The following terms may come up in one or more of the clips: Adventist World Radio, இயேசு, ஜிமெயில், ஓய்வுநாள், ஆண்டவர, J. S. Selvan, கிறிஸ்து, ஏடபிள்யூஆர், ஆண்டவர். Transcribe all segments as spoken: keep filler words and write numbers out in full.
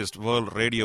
Adventist world radio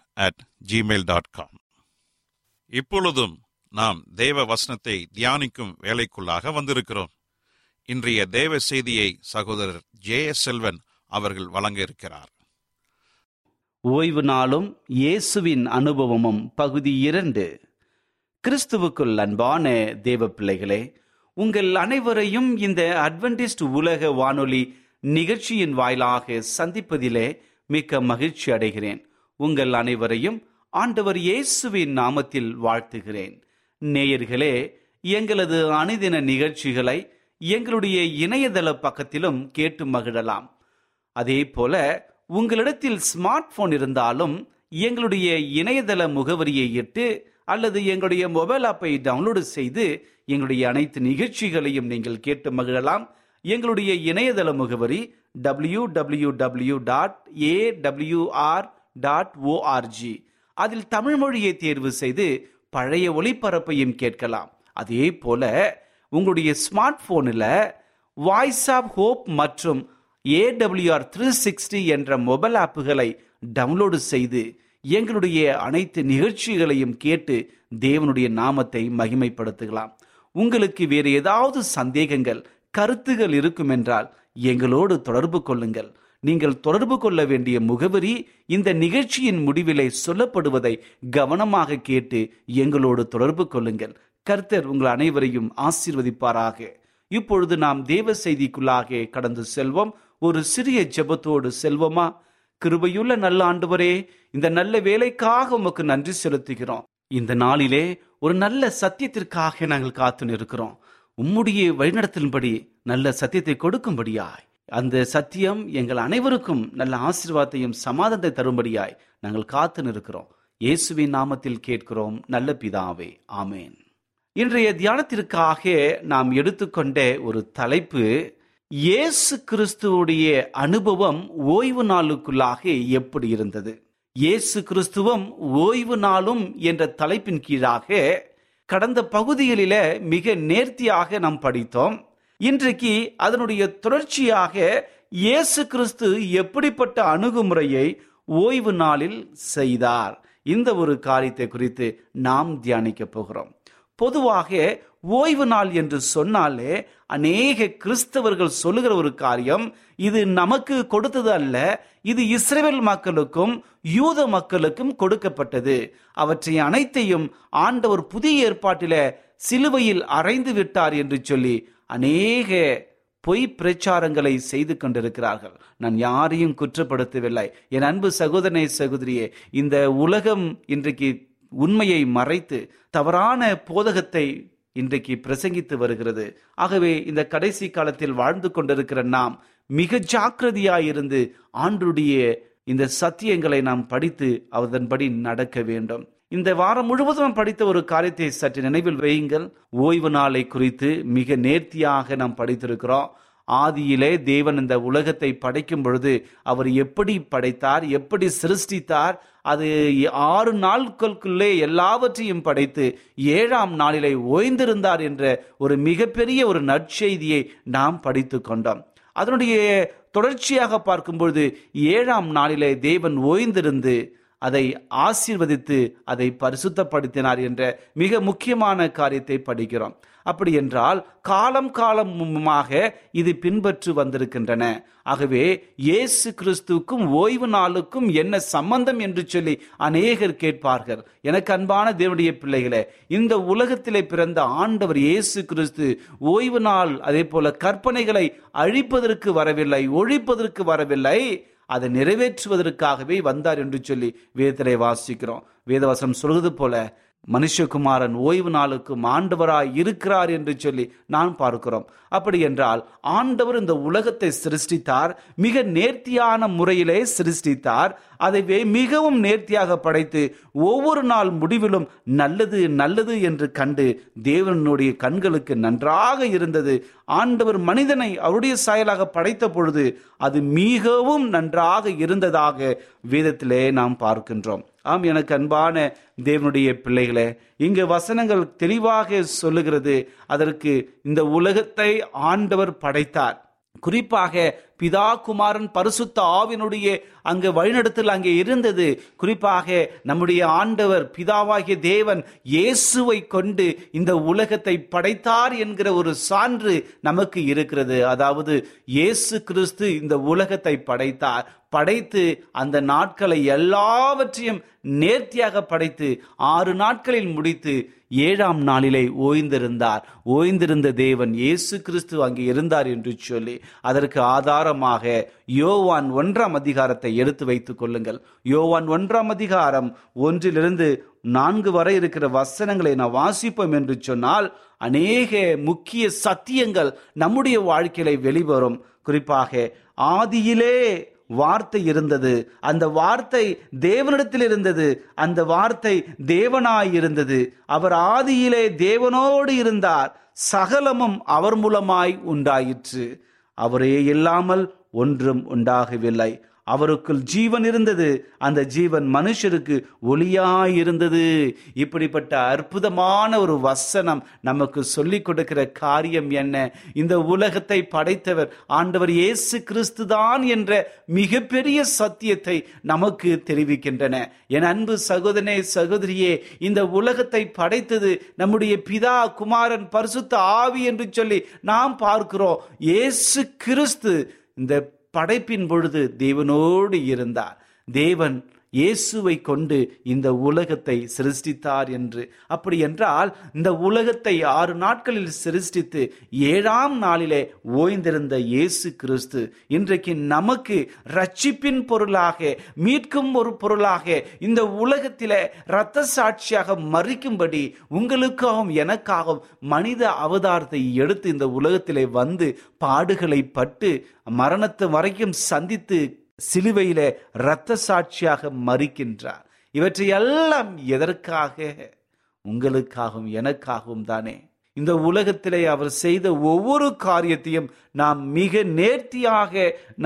at ஜிமெயில் dot com. இப்பொழுதும் நாம் தேவ வசனத்தை தியானிக்கும் வேலைக்குள்ளாக வந்திருக்கிறோம். இன்றைய தேவ செய்தியை சகோதரர் ஜே. எஸ். செல்வன் அவர்கள் வழங்க இருக்கிறார். ஓய்வு நாளும் இயேசுவின் அனுபவமும் பகுதி இரண்டு. கிறிஸ்துவுக்குள் அன்பான தேவ பிள்ளைகளே, உங்கள் அனைவரையும் இந்த அட்வென்டிஸ்ட் உலக வானொலி நிகழ்ச்சியின் வாயிலாக சந்திப்பதிலே மிக்க மகிழ்ச்சி அடைகிறேன். உங்கள் அனைவரையும் ஆண்டவர் இயேசுவின் நாமத்தில் வாழ்த்துகிறேன். நேயர்களே, எங்களது அனுதின நிகழ்ச்சிகளை எங்களுடைய இணையதள பக்கத்திலும் கேட்டு மகிழலாம். அதே போல உங்களிடத்தில் ஸ்மார்ட் போன் இருந்தாலும் எங்களுடைய இணையதள முகவரியை இட்டு அல்லது எங்களுடைய மொபைல் ஆப்பை டவுன்லோடு செய்து எங்களுடைய அனைத்து நிகழ்ச்சிகளையும் நீங்கள் கேட்டு மகிழலாம். எங்களுடைய இணையதள முகவரி W W W dot A WR dot ORG. அதில் தமிழ் மொழியை தேர்வு செய்து பழைய ஒளிபரப்பையும் கேட்கலாம். அதே போல உங்களுடைய ஸ்மார்ட் போனில் வாய்ஸ் ஆப் ஹோப் மற்றும் ஏடபிள்யூஆர் த்ரீ சிக்ஸ்டி என்ற மொபைல் ஆப்புகளை டவுன்லோடு செய்து எங்களுடைய அனைத்து நிகழ்ச்சிகளையும் கேட்டு தேவனுடைய நாமத்தை மகிமைப்படுத்தலாம். உங்களுக்கு வேறு ஏதாவது சந்தேகங்கள், கருத்துகள் இருக்கும் என்றால் எங்களோடு தொடர்பு கொள்ளுங்கள். நீங்கள் தொடர்பு கொள்ள வேண்டிய முகவரி இந்த நிகழ்ச்சியின் முடிவிலே சொல்லப்படுவதை கவனமாக கேட்டு எங்களோடு தொடர்பு கொள்ளுங்கள். கர்த்தர் உங்கள் அனைவரையும் ஆசீர்வதிப்பாராக. இப்பொழுது நாம் தேவ செய்திக்குள்ளாக கடந்து செல்வோம். ஒரு சிறிய ஜெபத்தோடு செல்வோமா? கிருபையுள்ள நல்ல ஆண்டவரே, இந்த நல்ல வேலைக்காக உமக்கு நன்றி செலுத்துகிறோம். இந்த நாளிலே ஒரு நல்ல சத்தியத்திற்காக நாங்கள் காத்து நிற்கிறோம். உம்முடைய வழிநடத்தின்படி நல்ல சத்தியத்தை கொடுக்கும்படியாய், அந்த சத்தியம் எங்கள் அனைவருக்கும் நல்ல ஆசீர்வாதத்தையும் சமாதானத்தை தரும்படியாய் நாங்கள் காத்து நிற்கிறோம். இயேசுவின் நாமத்தில் கேட்கிறோம் நல்ல பிதாவே, ஆமேன். இன்றைய தியானத்திற்காக நாம் எடுத்துக்கொண்ட ஒரு தலைப்பு, இயேசு கிறிஸ்துவுடைய அனுபவம் ஓய்வு நாளுக்குள்ளாக எப்படி இருந்தது. இயேசு கிறிஸ்துவும் ஓய்வு நாளும் என்ற தலைப்பின் கீழாக கடந்த பகுதிகளில மிக நேர்த்தியாக நாம் படித்தோம். இன்றைக்கு அதனுடைய தொடர்ச்சியாக இயேசு கிறிஸ்து எப்படிப்பட்ட அணுகுமுறையை ஓய்வு நாளில் செய்தார், இந்த ஒரு காரியத்தை குறித்து நாம் தியானிக்க போகிறோம். பொதுவாக ஓய்வு நாள் என்று சொன்னாலே அநேக கிறிஸ்தவர்கள் சொல்லுகிற ஒரு காரியம், இது நமக்கு கொடுத்தது அல்ல, இது இஸ்ரவேல் மக்களுக்கும் யூத மக்களுக்கும் கொடுக்கப்பட்டது, அவற்றை அனைத்தையும் ஆண்டவர் புதிய ஏற்பாட்டில சிலுவையில் அறைந்து விட்டார் என்று சொல்லி அநேக பொய் பிரச்சாரங்களை செய்து கொண்டிருக்கிறார்கள். நான் யாரையும் குற்றப்படுத்தவில்லை. என் அன்பு சகோதரனே, சகோதரியே, இந்த உலகம் இன்றைக்கு உண்மையை மறைத்து தவறான போதகத்தை இன்றைக்கு பிரசங்கித்து வருகிறது. ஆகவே இந்த கடைசி காலத்தில் வாழ்ந்து கொண்டிருக்கிற நாம் மிக ஜாக்கிரதையாயிருந்து ஆண்டவருடைய இந்த சத்தியங்களை நாம் படித்து அதன்படி நடக்க வேண்டும். இந்த வாரம் முழுவதும் படித்த ஒரு காரியத்தை சற்று நினைவில் வையுங்கள். ஓய்வு நாளை குறித்து மிக நேர்த்தியாக நாம் படித்திருக்கிறோம். ஆதியிலே தேவன் இந்த உலகத்தை படைக்கும் பொழுது அவர் எப்படி படைத்தார், எப்படி சிருஷ்டித்தார், அது ஆறு நாட்களுக்குள்ளே எல்லாவற்றையும் படைத்து ஏழாம் நாளிலே ஓய்ந்திருந்தார் என்ற ஒரு மிகப்பெரிய ஒரு நற்செய்தியை நாம் படித்து கொண்டோம். அதனுடைய தொடர்ச்சியாக பார்க்கும்பொழுது ஏழாம் நாளிலே தேவன் ஓய்ந்திருந்து அதை ஆசீர்வதித்து அதை பரிசுத்தப்படுத்தினார் என்ற மிக முக்கியமான காரியத்தை படிக்கிறோம். அப்படி என்றால் காலம் காலமாக இது பின்பற்றி வந்திருக்கின்றன. ஆகவே இயேசு கிறிஸ்துக்கும் ஓய்வு நாளுக்கும் என்ன சம்பந்தம் என்று சொல்லி அநேகர் கேட்பார்கள். எனக்கு அன்பான தேவனுடைய பிள்ளைகளே, இந்த உலகத்திலே பிறந்த ஆண்டவர் இயேசு கிறிஸ்து ஓய்வு நாள் அதே போல கற்பனைகளை அழிப்பதற்கு வரவில்லை, ஒழிப்பதற்கு வரவில்லை, அதை நிறைவேற்றுவதற்காகவே வந்தார் என்று சொல்லி வேதத்திலே வாசிக்கிறோம். வேதவசனம் சொல்வது போல மனுஷகுமாரன் ஓய்வு நாளுக்கும் ஆண்டவராய் இருக்கிறார் என்று சொல்லி நாம் பார்க்கிறோம். அப்படி என்றால் ஆண்டவர் இந்த உலகத்தை சிருஷ்டித்தார், மிக நேர்த்தியான முறையிலே சிருஷ்டித்தார், அதை மிகவும் நேர்த்தியாக படைத்து ஒவ்வொரு நாள் முடிவிலும் நல்லது நல்லது என்று கண்டு தேவனுடைய கண்களுக்கு நன்றாக இருந்தது. ஆண்டவர் மனிதனை அவருடைய சாயலாக படைத்த பொழுது அது மிகவும் நன்றாக இருந்ததாக வேதத்திலே நாம் பார்க்கின்றோம். ஆம், எனக்கு அன்பான தேவனுடைய பிள்ளைகளே, இங்கு வசனங்கள் தெளிவாக சொல்லுகிறது. அதற்கு இந்த உலகத்தை ஆண்டவர் படைத்தார். குறிப்பாக பிதா, குமாரன், பரிசுத்த ஆவினுடைய அங்கு வழிநடத்தல் அங்கே இருந்தது. குறிப்பாக நம்முடைய ஆண்டவர் பிதாவாகிய தேவன் இயேசுவை கொண்டு இந்த உலகத்தை படைத்தார் என்கிற ஒரு சான்று நமக்கு இருக்கிறது. அதாவது இயேசு கிறிஸ்து இந்த உலகத்தை படைத்தார். படைத்து அந்த நாட்களை எல்லாவற்றையும் நேர்த்தியாக படைத்து ஆறு நாட்களில் முடித்து ஏழாம் நாளிலே ஓய்ந்திருந்தார். ஓய்ந்திருந்த தேவன் இயேசு கிறிஸ்து அங்கே இருந்தார் என்று சொல்லி அதற்கு ஆதாரமாக யோவான் ஒன்றாம் அதிகாரத்தை எடுத்து வைத்துக் கொள்ளுங்கள். யோவான் ஒன்றாம் அதிகாரம் ஒன்றிலிருந்து நான்கு வரை இருக்கிற வசனங்களை நாம் வாசிப்போம் என்று சொன்னால் அநேக முக்கிய சத்தியங்கள் நம்முடைய வாழ்க்கையிலே வெளிவரும். குறிப்பாக ஆதியிலே வார்த்தை இருந்தது, அந்த வார்த்தை தேவனிடத்தில் இருந்தது, அந்த வார்த்தை தேவனாயிருந்தது, அவர் ஆதியிலே தேவனோடு இருந்தார், சகலமும் அவர் மூலமாய் உண்டாயிற்று, அவரே இல்லாமல் ஒன்றும் உண்டாகவில்லை, அவருக்குள் ஜீவன் இருந்தது, அந்த ஜீவன் மனுஷருக்கு ஒளியாயிருந்தது. இப்படிப்பட்ட அற்புதமான ஒரு வசனம் நமக்கு சொல்லி கொடுக்கிற காரியம் என்ன? இந்த உலகத்தை படைத்தவர் ஆண்டவர் இயேசு கிறிஸ்து தான் என்ற மிகப்பெரிய சத்தியத்தை நமக்கு தெரிவிக்கின்றன. என் அன்பு சகோதரனே, சகோதரியே, இந்த உலகத்தை படைத்தது நம்முடைய பிதா, குமாரன், பரிசுத்த ஆவி என்று சொல்லி நாம் பார்க்கிறோம். இயேசு கிறிஸ்து இந்த படைப்பின் பொழுது தேவனோடு இருந்தார். தேவன் இயேசுவை கொண்டு இந்த உலகத்தை சிருஷ்டித்தார் என்று. அப்படி என்றால் இந்த உலகத்தை ஆறு நாட்களில் சிருஷ்டித்து ஏழாம் நாளிலே ஓய்ந்திருந்த இயேசு கிறிஸ்து இன்றைக்கு நமக்கு ரட்சிப்பின் பொருளாக, மீட்கும் ஒரு பொருளாக, இந்த உலகத்திலே இரத்த சாட்சியாக மறிக்கும்படி உங்களுக்காகவும் எனக்காகவும் மனித அவதாரத்தை எடுத்து இந்த உலகத்திலே வந்து பாடுகளை பட்டு மரணத்து வரைக்கும் சந்தித்து சிலுவையிலே இரத்த சாட்சியாக மறிக்கின்றார். இவற்றை எல்லாம் எதற்காக? உங்களுக்காகவும் எனக்காகவும் தானே. இந்த உலகத்திலே அவர் செய்த ஒவ்வொரு காரியத்தையும் நாம் மிக நேர்த்தியாக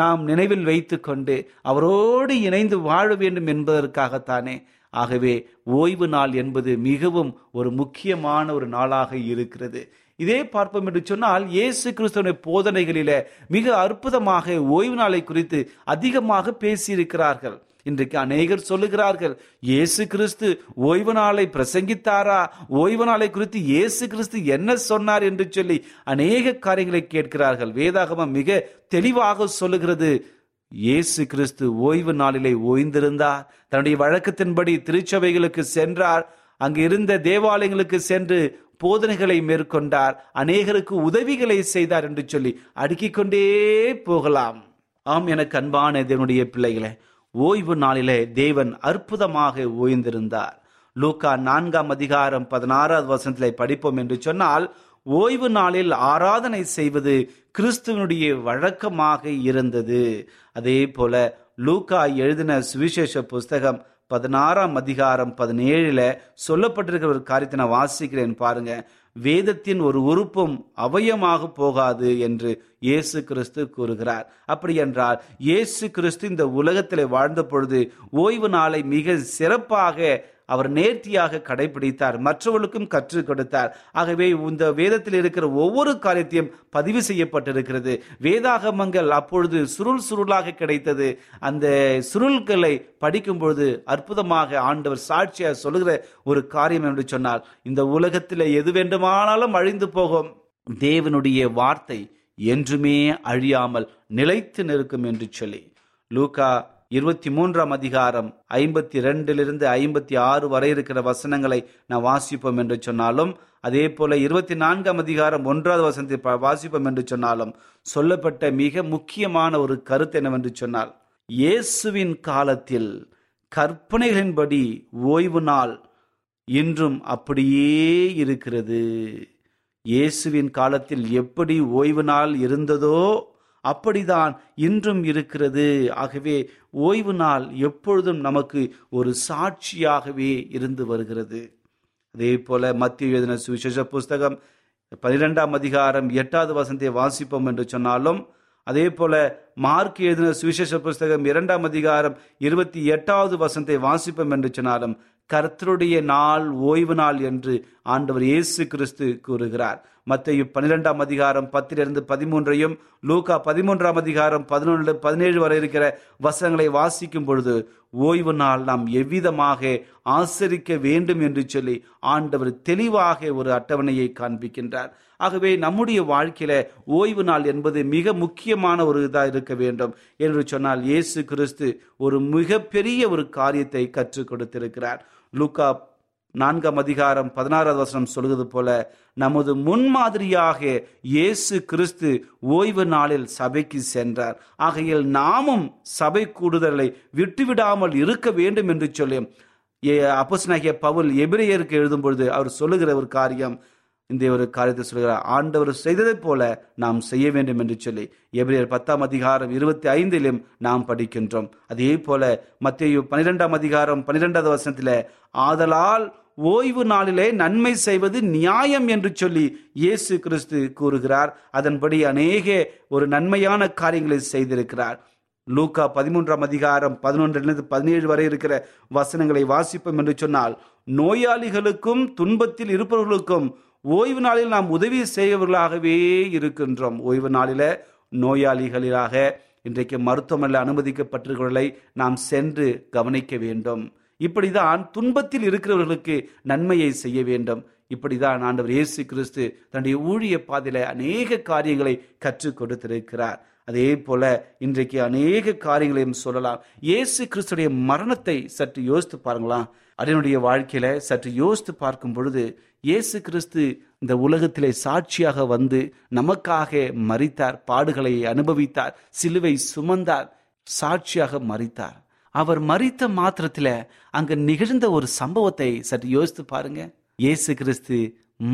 நாம் நினைவில் வைத்து கொண்டு அவரோடு இணைந்து வாழ வேண்டும் என்பதற்காகத்தானே. ஆகவே ஓய்வு நாள் என்பது மிகவும் ஒரு முக்கியமான ஒரு நாளாக இருக்கிறது. இதே பார்ப்போம் என்று சொன்னால் இயேசு கிறிஸ்துவின் போதனைகளில மிக அற்புதமாக ஓய்வு நாளை குறித்து அதிகமாக பேசியிருக்கிறார்கள். இன்றைக்கு அநேகர் சொல்லுகிறார்கள், இயேசு கிறிஸ்து ஓய்வு நாளை பிரசங்கித்தாரா, ஓய்வு நாளை குறித்து இயேசு கிறிஸ்து என்ன சொன்னார் என்று சொல்லி அநேக காரியங்களை கேட்கிறார்கள். வேதாகமம் மிக தெளிவாக சொல்லுகிறது, இயேசு கிறிஸ்து ஓய்வு நாளிலே ஓய்ந்திருந்தார். தன்னுடைய வழக்கத்தின்படி திருச்சபைகளுக்கு சென்றார், அங்கு இருந்த தேவாலயங்களுக்கு சென்று போதனைகளை மேற்கொண்டார், அநேகருக்கு உதவிகளை செய்தார் என்று சொல்லி அடுக்கிக் கொண்டே போகலாம். ஆம், எனக்கு அன்பான தேவனுடைய பிள்ளைகளே, ஓய்வு நாளிலே தேவன் அற்புதமாக ஓய்ந்திருந்தார். லூக்கா நான்காம் அதிகாரம் பதினாறாவது வசனத்திலே படிப்போம் என்று சொன்னால், ஓய்வு நாளில் ஆராதனை செய்வது கிறிஸ்துவனுடைய வழக்கமாக இருந்தது. அதே போல லூக்கா எழுதின சுவிசேஷ புஸ்தகம் பதினாறாம் அதிகாரம் பதினேழுல சொல்லப்பட்டிருக்கிற ஒரு காரியத்தை நான் வாசிக்கிறேன் பாருங்க. வேதத்தின் ஒரு உறுப்பும் அவயமாக போகாது என்று இயேசு கிறிஸ்து கூறுகிறார். அப்படி என்றால் இயேசு கிறிஸ்து இந்த உலகத்தில் வாழ்ந்த பொழுது ஓய்வு நாளை மிக சிறப்பாக அவர் நேர்த்தியாக கடைபிடித்தார், மற்றவர்களுக்கும் கற்றுக் கொடுத்தார். ஆகவே இந்த வேதத்தில் இருக்கிற ஒவ்வொரு காரியத்தையும் பதிவு செய்யப்பட்டிருக்கிறது. வேதாகமங்கள் அப்பொழுது சுருள் சுருளாக கிடைத்தது. அந்த சுருள்களை படிக்கும் பொழுது அற்புதமாக ஆண்டவர் சாட்சியாக சொல்லுகிற ஒரு காரியம் என்று சொன்னால், இந்த உலகத்தில் எது வேண்டுமானாலும் அழிந்து போகும், தேவனுடைய வார்த்தை என்றுமே அழியாமல் நிலைத்து நிற்கும் என்று சொல்லி லூக்கா இருபத்தி மூன்றாம் அதிகாரம் ஐம்பத்தி இரண்டிலிருந்து ஐம்பத்தி ஆறு வரை இருக்கிற வசனங்களை நான் வாசிப்போம் என்று சொன்னாலும், அதே போல இருபத்தி நான்காம் அதிகாரம் ஒன்றாவது வசனத்தை வாசிப்போம் என்று சொன்னாலும் சொல்லப்பட்ட மிக முக்கியமான ஒரு கருத்து என்னவென்று சொன்னால், இயேசுவின் காலத்தில் கற்பனைகளின்படி ஓய்வு நாள் இன்றும் அப்படியே இருக்கிறது. இயேசுவின் காலத்தில் எப்படி ஓய்வு நாள் இருந்ததோ அப்படிதான் இன்றும் இருக்கிறது. ஆகவே ஓய்வு நாள் எப்பொழுதும் நமக்கு ஒரு சாட்சியாகவே இருந்து வருகிறது. அதே போல மத்திய எழுதின சுவிசேஷ புஸ்தகம் பனிரெண்டாம் அதிகாரம் எட்டாவது வசனத்தை வாசிப்போம் என்று சொன்னாலும், அதே போல மார்க் எழுதின சுவிசேஷ புஸ்தகம் இரண்டாம் அதிகாரம் இருபத்தி எட்டாவது வசனத்தை வாசிப்போம் என்று சொன்னாலும், கர்த்தருடைய நாள் ஓய்வு நாள் என்று ஆண்டவர் இயேசு கிறிஸ்து கூறுகிறார். மத்தேயு பன்னிரெண்டாம் அதிகாரம் பத்திலிருந்து பதிமூன்றையும் லூக்கா பதிமூன்றாம் அதிகாரம் பதினொன்று பதினேழு வரை இருக்கிற வசனங்களை வாசிக்கும் பொழுது, ஓய்வு நாள் நாம் எவ்விதமாக ஆசரிக்க வேண்டும் என்று சொல்லி ஆண்டவர் தெளிவாக ஒரு அட்டவணையை காண்பிக்கின்றார். ஆகவே நம்முடைய வாழ்க்கையில ஓய்வு நாள் என்பது மிக முக்கியமான ஒரு இதாக இருக்க வேண்டும் என்று சொன்னால், இயேசு கிறிஸ்து ஒரு மிகப்பெரிய ஒரு காரியத்தை கற்றுக் கொடுத்திருக்கிறார். லூக்கா நான்காம் அதிகாரம் பதினாறாவது வசனம் சொல்வது போல, நமது முன்மாதிரியாக இயேசு கிறிஸ்து ஓய்வு நாளில் சபைக்கு சென்றார், ஆகையில் நாமும் சபை கூடுதலை விட்டுவிடாமல் இருக்க வேண்டும் என்று சொல்லி அப்போஸ்தலனாகிய பவுல் எபிரேயருக்கு எழுதும் பொழுது அவர் சொல்லுகிற ஒரு காரியம், இந்த ஒரு காரியத்தை சொல்கிறார், ஆண்டவர் செய்ததைப் போல நாம் செய்ய வேண்டும் என்று சொல்லி எபிரேயர் பத்தாம் அதிகாரம் இருபத்தி ஐந்திலும் நாம் படிக்கின்றோம். அதே போல மத்தேயு பனிரெண்டாம் அதிகாரம் பனிரெண்டாவது வசனத்தில், ஆதலால் ஓய்வு நாளிலே நன்மை செய்வது நியாயம் என்று சொல்லி இயேசு கிறிஸ்து கூறுகிறார். அதன்படி அநேக ஒரு நன்மையான காரியங்களை செய்திருக்கிறார். லூக்கா பதிமூன்றாம் அதிகாரம் பதினொன்றிலிருந்து பதினேழு வரை இருக்கிற வசனங்களை வாசிப்போம் என்று சொன்னால், நோயாளிகளுக்கும் துன்பத்தில் இருப்பவர்களுக்கும் ஓய்வு நாளில் நாம் உதவி செய்வர்களாகவே இருக்கின்றோம். ஓய்வு நாளில் நோயாளிகளாக இன்றைக்கு மருத்துவமனையில் அனுமதிக்கப்பட்டிருக்கிறவர்களை நாம் சென்று கவனிக்க வேண்டும். இப்படிதான் துன்பத்தில் இருக்கிறவர்களுக்கு நன்மையை செய்ய வேண்டும். இப்படிதான் ஆண்டவர் இயேசு கிறிஸ்து தன்னுடைய ஊழிய பாதையில அநேக காரியங்களை கற்றுக் கொடுத்திருக்கிறார். அதே போல இன்றைக்கு அநேக காரியங்களையும் சொல்லலாம். இயேசு கிறிஸ்துடைய மரணத்தை சற்று யோசித்து பாருங்களாம். அதனுடைய வாழ்க்கையில சற்று யோசித்து பார்க்கும் பொழுது, இயேசு கிறிஸ்து இந்த உலகத்திலே சாட்சியாக வந்து நமக்காக மரித்தார், பாடுகளை அனுபவித்தார், சிலுவை சுமந்தார், சாட்சியாக மரித்தார். அவர் மரித்த மாத்திரத்துல அங்கு நிகழ்ந்த ஒரு சம்பவத்தை சற்று யோசித்து பாருங்க. இயேசு கிறிஸ்து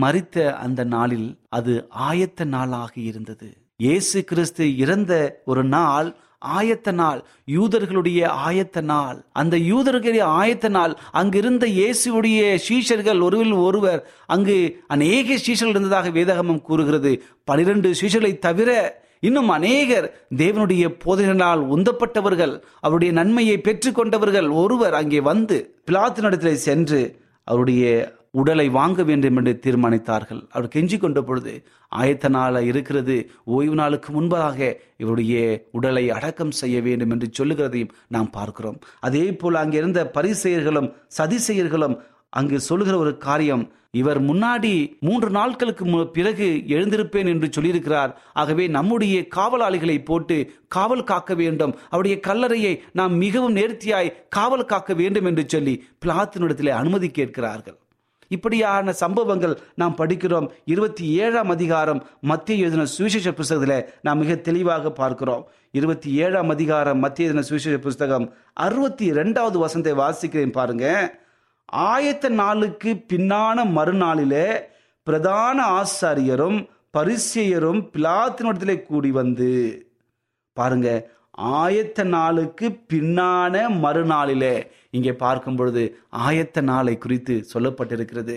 மரித்த அந்த நாளில் அது ஆயத்த நாளாக இருந்தது. இயேசு கிறிஸ்து இறந்த ஒரு நாள் ஆயத்த நாள், யூதர்களுடைய ஆயத்த நாள். அந்த யூதர்களுடைய ஆயத்த நாள் அங்கிருந்த இயேசுடைய சீஷர்கள் ஒருவில் ஒருவர், அங்கு அநேக சீஷர்கள் இருந்ததாக வேதாகமம் கூறுகிறது. பனிரெண்டு சீஷர்களை தவிர இன்னும் அநேகர் தேவனுடைய போதனையினால் உந்தப்பட்டவர்கள், அவருடைய நன்மையை பெற்றுக்கொண்டவர்கள். ஒருவர் அங்கே வந்து பிலாத்தினிடத்திலே சென்று அவருடைய உடலை வாங்க வேண்டும் என்று தீர்மானித்தார்கள். அவர் கெஞ்சி கொண்ட பொழுது, ஆயத்த நாளாக இருக்கிறது, ஓய்வு நாளுக்கு முன்பதாக இவருடைய உடலை அடக்கம் செய்ய வேண்டும் என்று சொல்லுகிறதையும் நாம் பார்க்கிறோம். அதே போல் அங்கே இருந்த பரிசெயர்களும் சதிசெயர்களும் அங்கு சொல்லுகிற ஒரு காரியம், இவர் முன்னாடி மூன்று நாட்களுக்கு பிறகு எழுந்திருப்பேன் என்று சொல்லியிருக்கிறார், ஆகவே நம்முடைய காவலாளிகளை போட்டு காவல் காக்க வேண்டும், அவருடைய கல்லறையை நாம் மிகவும் நேர்த்தியாய் காவல் காக்க வேண்டும் என்று சொல்லி பிலாத்தினிடத்திலே அனுமதி கேட்கிறார்கள். இப்படியான சம்பவங்கள் நாம் படிக்கிறோம். இருபத்தி ஏழாம் அதிகாரம் மத்திய எழுதின சுவிசேஷ புஸ்தகத்தில் நாம் மிக தெளிவாக பார்க்கிறோம். இருபத்தி ஏழாம் அதிகாரம் மத்திய எழுதின சுவிசேஷ புஸ்தகம் அறுபத்தி இரண்டாவது வசனத்தை வாசிக்கிறேன் பாருங்க. ஆயத்த நாளுக்கு பின்னான மறுநாளிலே பிரதான ஆசாரியரும் பரிசேயரும் பிலாத்தினிடத்திலே கூடி வந்து, பாருங்க, ஆயத்த நாளுக்கு பின்னான மறுநாளிலே இங்கே பார்க்கும் பொழுது ஆயத்த நாளை குறித்து சொல்லப்பட்டிருக்கிறது.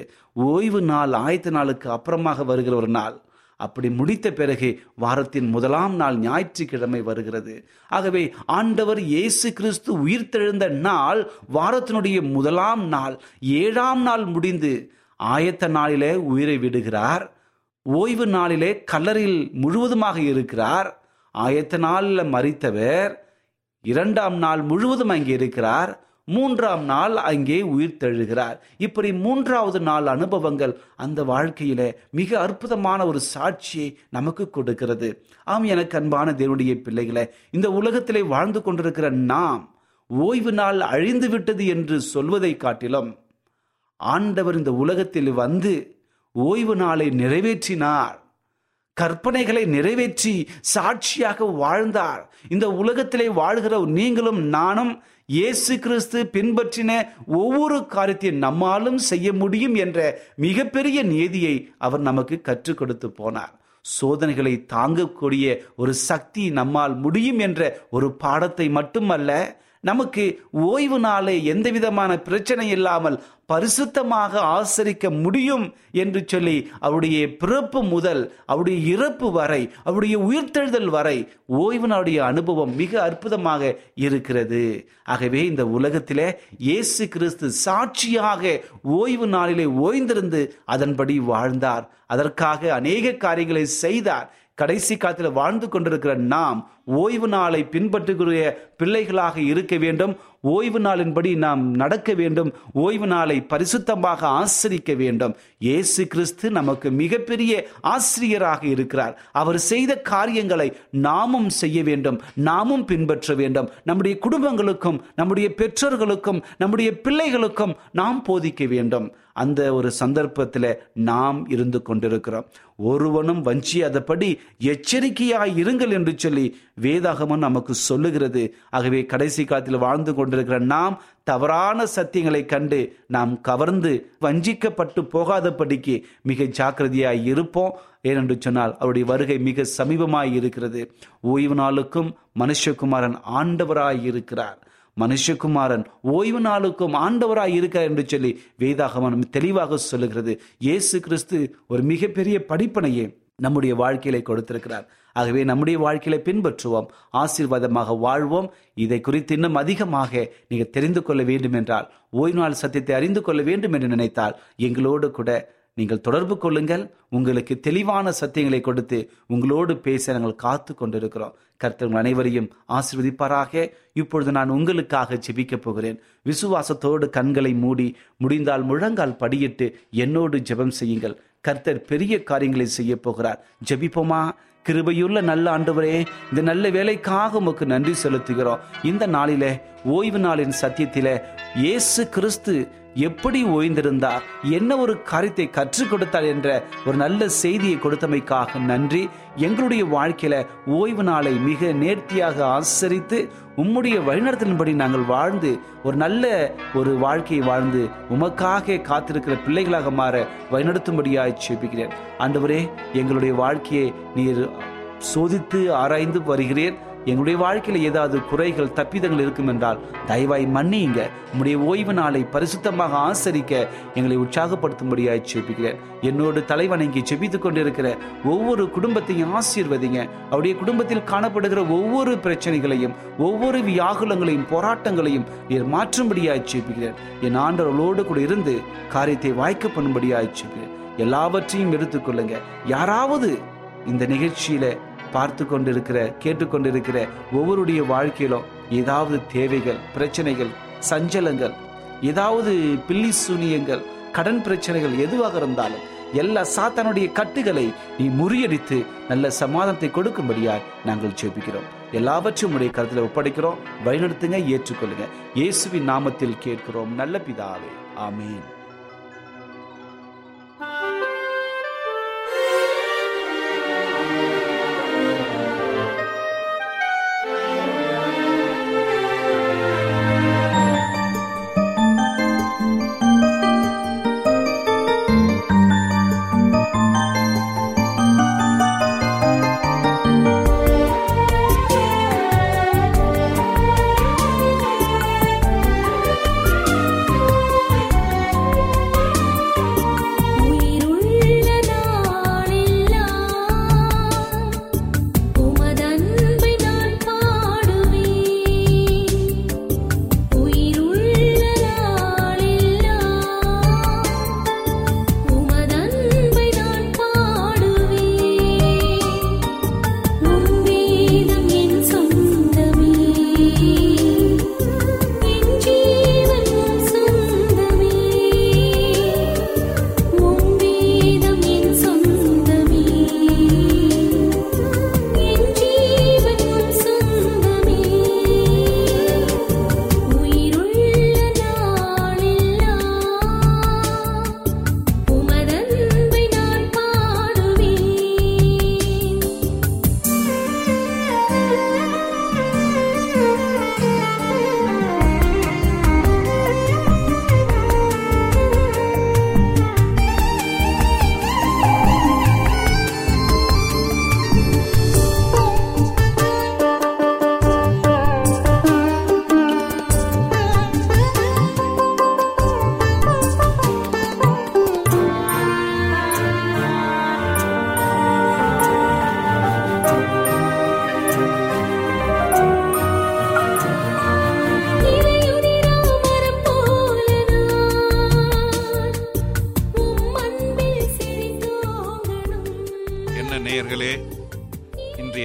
ஓய்வு நாள் ஆயத்த நாளுக்கு அப்புறமாக வருகிற ஒரு நாள். அப்படி முடித்த பிறகு வாரத்தின் முதலாம் நாள் ஞாயிற்றுக்கிழமை வருகிறது. ஆகவே ஆண்டவர் இயேசு கிறிஸ்து உயிர்த்தெழுந்த நாள் வாரத்தினுடைய முதலாம் நாள். ஏழாம் நாள் முடிந்து ஆயத்த நாளிலே உயிரை விடுகிறார். ஓய்வு நாளிலே கல்லறையில் முழுவதுமாக இருக்கிறார். ஆயத்த நாளில் மரித்தவர் இரண்டாம் நாள் முழுவதும் அங்கே இருக்கிறார். மூன்றாம் நாள் அங்கே உயிர் தழுகிறார். இப்படி மூன்றாவது நாள் அனுபவங்கள் அந்த வாழ்க்கையில மிக அற்புதமான ஒரு சாட்சியை நமக்கு கொடுக்கிறது. ஆம், எனக்கு அன்பான தேவனுடைய பிள்ளைகளை, இந்த உலகத்திலே வாழ்ந்து கொண்டிருக்கிற நாம் ஓய்வு நாள் அழிந்து விட்டது என்று சொல்வதை காட்டிலும், ஆண்டவர் இந்த உலகத்தில் வந்து ஓய்வு நாளை நிறைவேற்றினார், கற்பனைகளை நிறைவேற்றி சாட்சியாக வாழ்ந்தார். இந்த உலகத்திலே வாழ்கிற நீங்களும் நானும் இயேசு கிறிஸ்து பின்பற்றின ஒவ்வொரு காரியத்தையும் நம்மாலும் செய்ய முடியும் என்ற மிகப்பெரிய நீதியை அவர் நமக்கு கற்றுக் கொடுத்து போனார். சோதனைகளை தாங்கக்கூடிய ஒரு சக்தி நம்மால் முடியும் என்ற ஒரு பாடத்தை மட்டுமல்ல, நமக்கு ஓய்வு நாளை எந்த விதமான பிரச்சனை இல்லாமல் பரிசுத்தமாக ஆசரிக்க முடியும் என்று சொல்லி அவருடைய பிறப்பு முதல் அவருடைய இறப்பு வரை, அவருடைய உயிர்த்தெழுதல் வரை ஓய்வு நாளுடைய அனுபவம் மிக அற்புதமாக இருக்கிறது. ஆகவே இந்த உலகத்திலே இயேசு கிறிஸ்து சாட்சியாக ஓய்வு நாளிலே ஓய்ந்திருந்து அதன்படி வாழ்ந்தார். அதற்காக அநேக காரியங்களை செய்தார். கடைசி காலத்தில் வாழ்ந்து கொண்டிருக்கிற நாம் ஓய்வு நாளை பின்பற்றுகிற பிள்ளைகளாக இருக்க வேண்டும். ஓய்வு நாளின்படி நாம் நடக்க வேண்டும். ஓய்வு நாளை பரிசுத்தமாக ஆசரிக்க வேண்டும். இயேசு கிறிஸ்து நமக்கு மிகப்பெரிய ஆசிரியராக இருக்கிறார். அவர் செய்த காரியங்களை நாமும் செய்ய வேண்டும், நாமும் பின்பற்ற வேண்டும். நம்முடைய குடும்பங்களுக்கும் நம்முடைய பெற்றோர்களுக்கும் நம்முடைய பிள்ளைகளுக்கும் நாம் போதிக்க வேண்டும். அந்த ஒரு சந்தர்ப்பத்தில் நாம் இருந்து கொண்டிருக்கிறோம். ஒருவனும் வஞ்சியாதபடி எச்சரிக்கையாய் இருங்கள் என்று சொல்லி வேதாகமம் நமக்கு சொல்லுகிறது. ஆகவே கடைசி காலத்தில் வாழ்ந்து கொண்டிருக்கிற நாம் தவறான சத்தியங்களை கண்டு நாம் கவர்ந்து வஞ்சிக்கப்பட்டு போகாதபடிக்கு மிக ஜாக்கிரதையாய் இருப்போம். ஏனென்று சொன்னால் அவருடைய வருகை மிக சமீபமாய் இருக்கிறது. ஓய்வு நாளுக்கும் மனுஷகுமாரன் ஆண்டவராய் இருக்கிறார். மனுஷகுமாரன் ஓய்வு நாளுக்கும் ஆண்டவராய் இருக்கிறார் என்று சொல்லி வேதாகமம் தெளிவாக சொல்லுகிறது. இயேசு கிறிஸ்து ஒரு மிகப்பெரிய படிப்பனையே நம்முடைய வாழ்க்கையில கொடுத்திருக்கிறார். ஆகவே நம்முடைய வாழ்க்கையில பின்பற்றுவோம், ஆசீர்வாதமாக வாழ்வோம். இதை குறித்து இன்னும் அதிகமாக நீங்கள் தெரிந்து கொள்ள வேண்டும் என்றால், ஓய்வு நாள் சத்தியத்தை அறிந்து கொள்ள வேண்டும் என்று நினைத்தால் எங்களோடு கூட நீங்கள் தொடர்பு கொள்ளுங்கள். உங்களுக்கு தெளிவான சத்தியங்களை கொடுத்து உங்களோடு பேச நாங்கள் காத்து கொண்டிருக்கிறோம். கர்த்தர் அனைவரையும் ஆசீர்வதிப்பாராக. இப்பொழுது நான் உங்களுக்காக ஜெபிக்கப் போகிறேன். விசுவாசத்தோடு கண்களை மூடி, முடிந்தால் முழங்கால் படியிட்டு என்னோடு ஜெபம் செய்யுங்கள். கர்த்தர் பெரிய காரியங்களை செய்ய போகிறார். ஜெபிப்போமா? கிருபையுள்ள நல்ல ஆண்டவரே, இந்த நல்ல வேலைக்காக உமக்கு நன்றி செலுத்துகிறோம். இந்த நாளில ஓய்வு நாளின் சத்தியத்தில இயேசு கிறிஸ்து எப்படி ஓய்ந்திருந்தார், என்ன ஒரு காரியத்தை கற்றுக் கொடுத்தார் என்ற ஒரு நல்ல செய்தியை கொடுத்தமைக்காக நன்றி. எங்களுடைய வாழ்க்கையில ஓய்வு நாளை மிக நேர்த்தியாக ஆசரித்து உம்முடைய வழிநடத்தின்படி நாங்கள் வாழ்ந்து ஒரு நல்ல ஒரு வாழ்க்கையை வாழ்ந்து உமக்காக காத்திருக்கிற பிள்ளைகளாக மாற வழிநடத்தும்படியாய் ஜெபிக்கிறேன். ஆண்டவரே, எங்களுடைய வாழ்க்கையை நீர் சோதித்து ஆராய்ந்து வருகிறேன். எங்களுடைய வாழ்க்கையில் ஏதாவது குறைகள் தப்பிதங்கள் இருக்கும் என்றால் தயவாய் மன்னியுங்க. உம்முடைய ஓய்வு நாளை பரிசுத்தமாக ஆசரிக்க எங்களை உற்சாகப்படுத்தும்படியாக ஜெபிக்கிறேன். என்னோடு தலைவணங்கி ஜெபித்துக் கொண்டிருக்கிற ஒவ்வொரு குடும்பத்தையும் ஆசீர்வதிங்க. அவருடைய குடும்பத்தில் காணப்படுகிற ஒவ்வொரு பிரச்சனைகளையும் ஒவ்வொரு வியாகுலங்களையும் போராட்டங்களையும் நீர் மாற்றும்படியாக ஜெபிக்கிறேன். என் ஆண்டவரோடு கூட இருந்து காரியத்தை வாய்க்க பண்ணும்படியாக ஜெபிக்கிறேன். எல்லாவற்றையும் எடுத்துக்கொள்ளுங்க. யாராவது இந்த நிகழ்ச்சியில பார்த்து கொண்டிருக்கிற கேட்டுக்கொண்டிருக்கிற ஒவ்வொருடைய வாழ்க்கையிலும் ஏதாவது தேவைகள், பிரச்சனைகள், சஞ்சலங்கள், ஏதாவது பில்லி சூனியங்கள், கடன் பிரச்சனைகள் எதுவாக இருந்தாலும் எல்லா சாத்தானுடைய கட்டுகளை நீ முறியடித்து நல்ல சமாதானத்தை கொடுக்கும்படியாய் நாங்கள் ஜெபிக்கிறோம். எல்லாவற்றையும் உடைய கருத்தில் ஒப்படைக்கிறோம். வழிநடத்துங்க, ஏற்றுக்கொள்ளுங்க. இயேசுவின் நாமத்தில் கேட்கிறோம் நல்ல பிதாவே, ஆமீன். நேயர்களே, இன்றைய